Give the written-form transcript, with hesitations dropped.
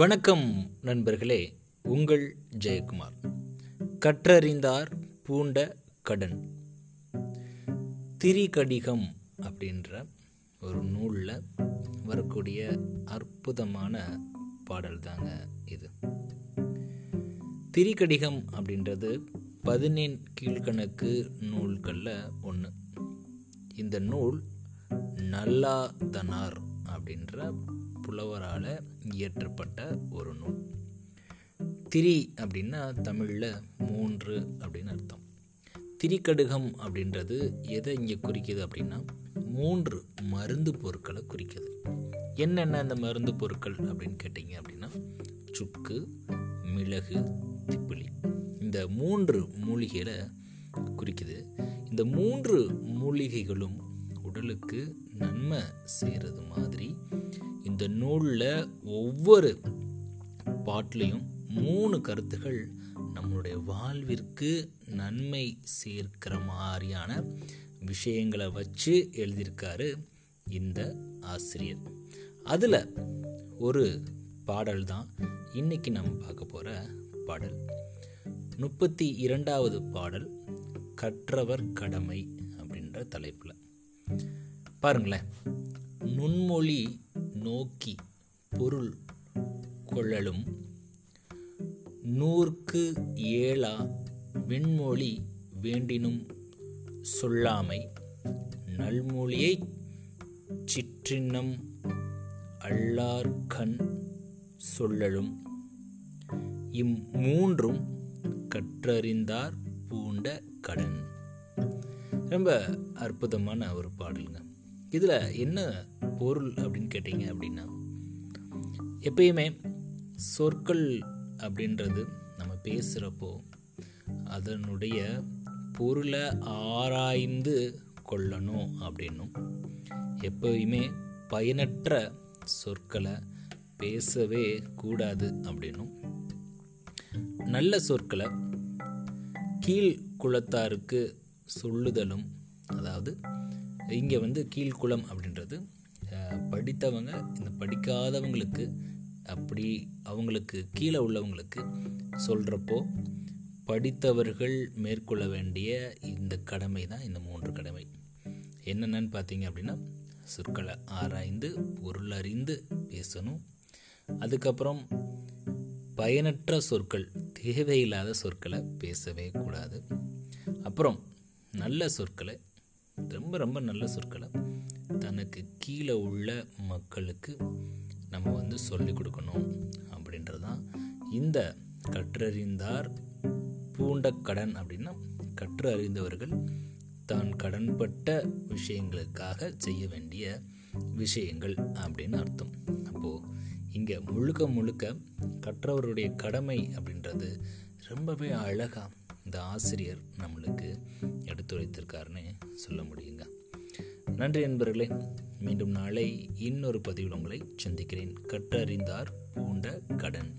வணக்கம் நண்பர்களே, உங்கள் ஜெயக்குமார். கற்றறிந்தார் பூண்ட கடன். திரிகடிகம் அப்படின்ற ஒரு நூலில் வரக்கூடிய அற்புதமான பாடல் தாங்க இது. திரிகடிகம் அப்படின்றது 17 கீழ்கணக்கு நூல்களில் ஒன்று. இந்த நூல் நல்லாதனார் அப்படின்ற புலவரால் இயற்றப்பட்ட ஒரு நூல். திரி அப்படின்னா தமிழில் 3 அப்படின்னு அர்த்தம். திரிகடிகம் அப்படின்றது எதை இங்கே குறிக்கிது அப்படின்னா 3 மருந்து பொருட்களை குறிக்கிது. என்னென்ன அந்த மருந்து பொருட்கள் அப்படின்னு கேட்டிங்க அப்படின்னா சுக்கு, மிளகு, திப்பிலி, இந்த 3 மூலிகைகளை குறிக்கிது. இந்த 3 மூலிகைகளும் உடலுக்கு நன்மை செய்கிறது மாதிரி இந்த நூலில் ஒவ்வொரு பாட்டிலையும் 3 கருத்துகள் நம்மளுடைய வாழ்விற்கு நன்மை சேர்க்கிற மாதிரியான விஷயங்களை வச்சு எழுதியிருக்காரு இந்த ஆசிரியர். அதில் ஒரு பாடல் தான் இன்றைக்கி நம்ம பார்க்க போகிற பாடல். 32வது பாடல், கற்றவர் கடமை அப்படின்ற தலைப்பில். பாருங்களேன், நுண்மொழி நோக்கி பொருள் கொள்ளலும் 100க்கு 7 வெண்மொழி வேண்டினும் சொல்லாமை நல்மொழியைச் சிற்றின்னம் அல்லார்கண் சொல்லலும் இம்மூன்றும் கற்றறிந்தார் பூண்ட கடன். ரொம்ப அற்புதமான ஒரு பாடலுங்க. இதில் என்ன பொருள் அப்படின்னு கேட்டிங்க அப்படின்னா, எப்பயுமே சொற்கள் அப்படின்றது நம்ம பேசுகிறப்போ அதனுடைய பொருளை ஆராய்ந்து கொள்ளணும் அப்படின்னும், எப்பயுமே பயனற்ற சொற்களை பேசவே கூடாது அப்படின்னும், நல்ல சொற்களை கீழ் குலத்தாருக்கு சொல்லுதலும், அதாவது இங்கே கீழ்குளம் அப்படின்றது படித்தவங்க இந்த படிக்காதவங்களுக்கு, அப்படி அவங்களுக்கு கீழே உள்ளவங்களுக்கு சொல்கிறப்போ படித்தவர்கள் மேற்கொள்ள வேண்டிய இந்த கடமை தான் இந்த 3 கடமை. என்னென்னு பார்த்தீங்க அப்படின்னா சொற்களை ஆராய்ந்து பொருளறிந்து பேசணும். அதுக்கப்புறம் பயனற்ற சொற்கள், தேவையில்லாத சொற்களை பேசவே கூடாது. அப்புறம் நல்ல சொற்களை, ரொம்ப ரொம்ப நல்ல சொற்களை தனக்கு கீழே உள்ள மக்களுக்கு நம்ம சொல்லிக் கொடுக்கணும் அப்படின்றது தான் இந்த கற்றறிந்தார் பூண்ட கடன். அப்படின்னா கற்று அறிந்தவர்கள் தான் கடன்பட்ட விஷயங்களுக்காக செய்ய வேண்டிய விஷயங்கள் அப்படின்னு அர்த்தம். அப்போது இங்கே முழுக்க முழுக்க கற்றவருடைய கடமை அப்படின்றது ரொம்பவே அழகாக இந்த ஆசிரியர் நம்மளுக்கு எடுத்துரைத்திருக்காருன்னு சொல்ல முடியுங்க. நன்றி நண்பர்களே, மீண்டும் நாளை இன்னொரு பதிவில் உங்களை சந்திக்கிறேன். கற்றறிந்தார் பூண்ட கடன்.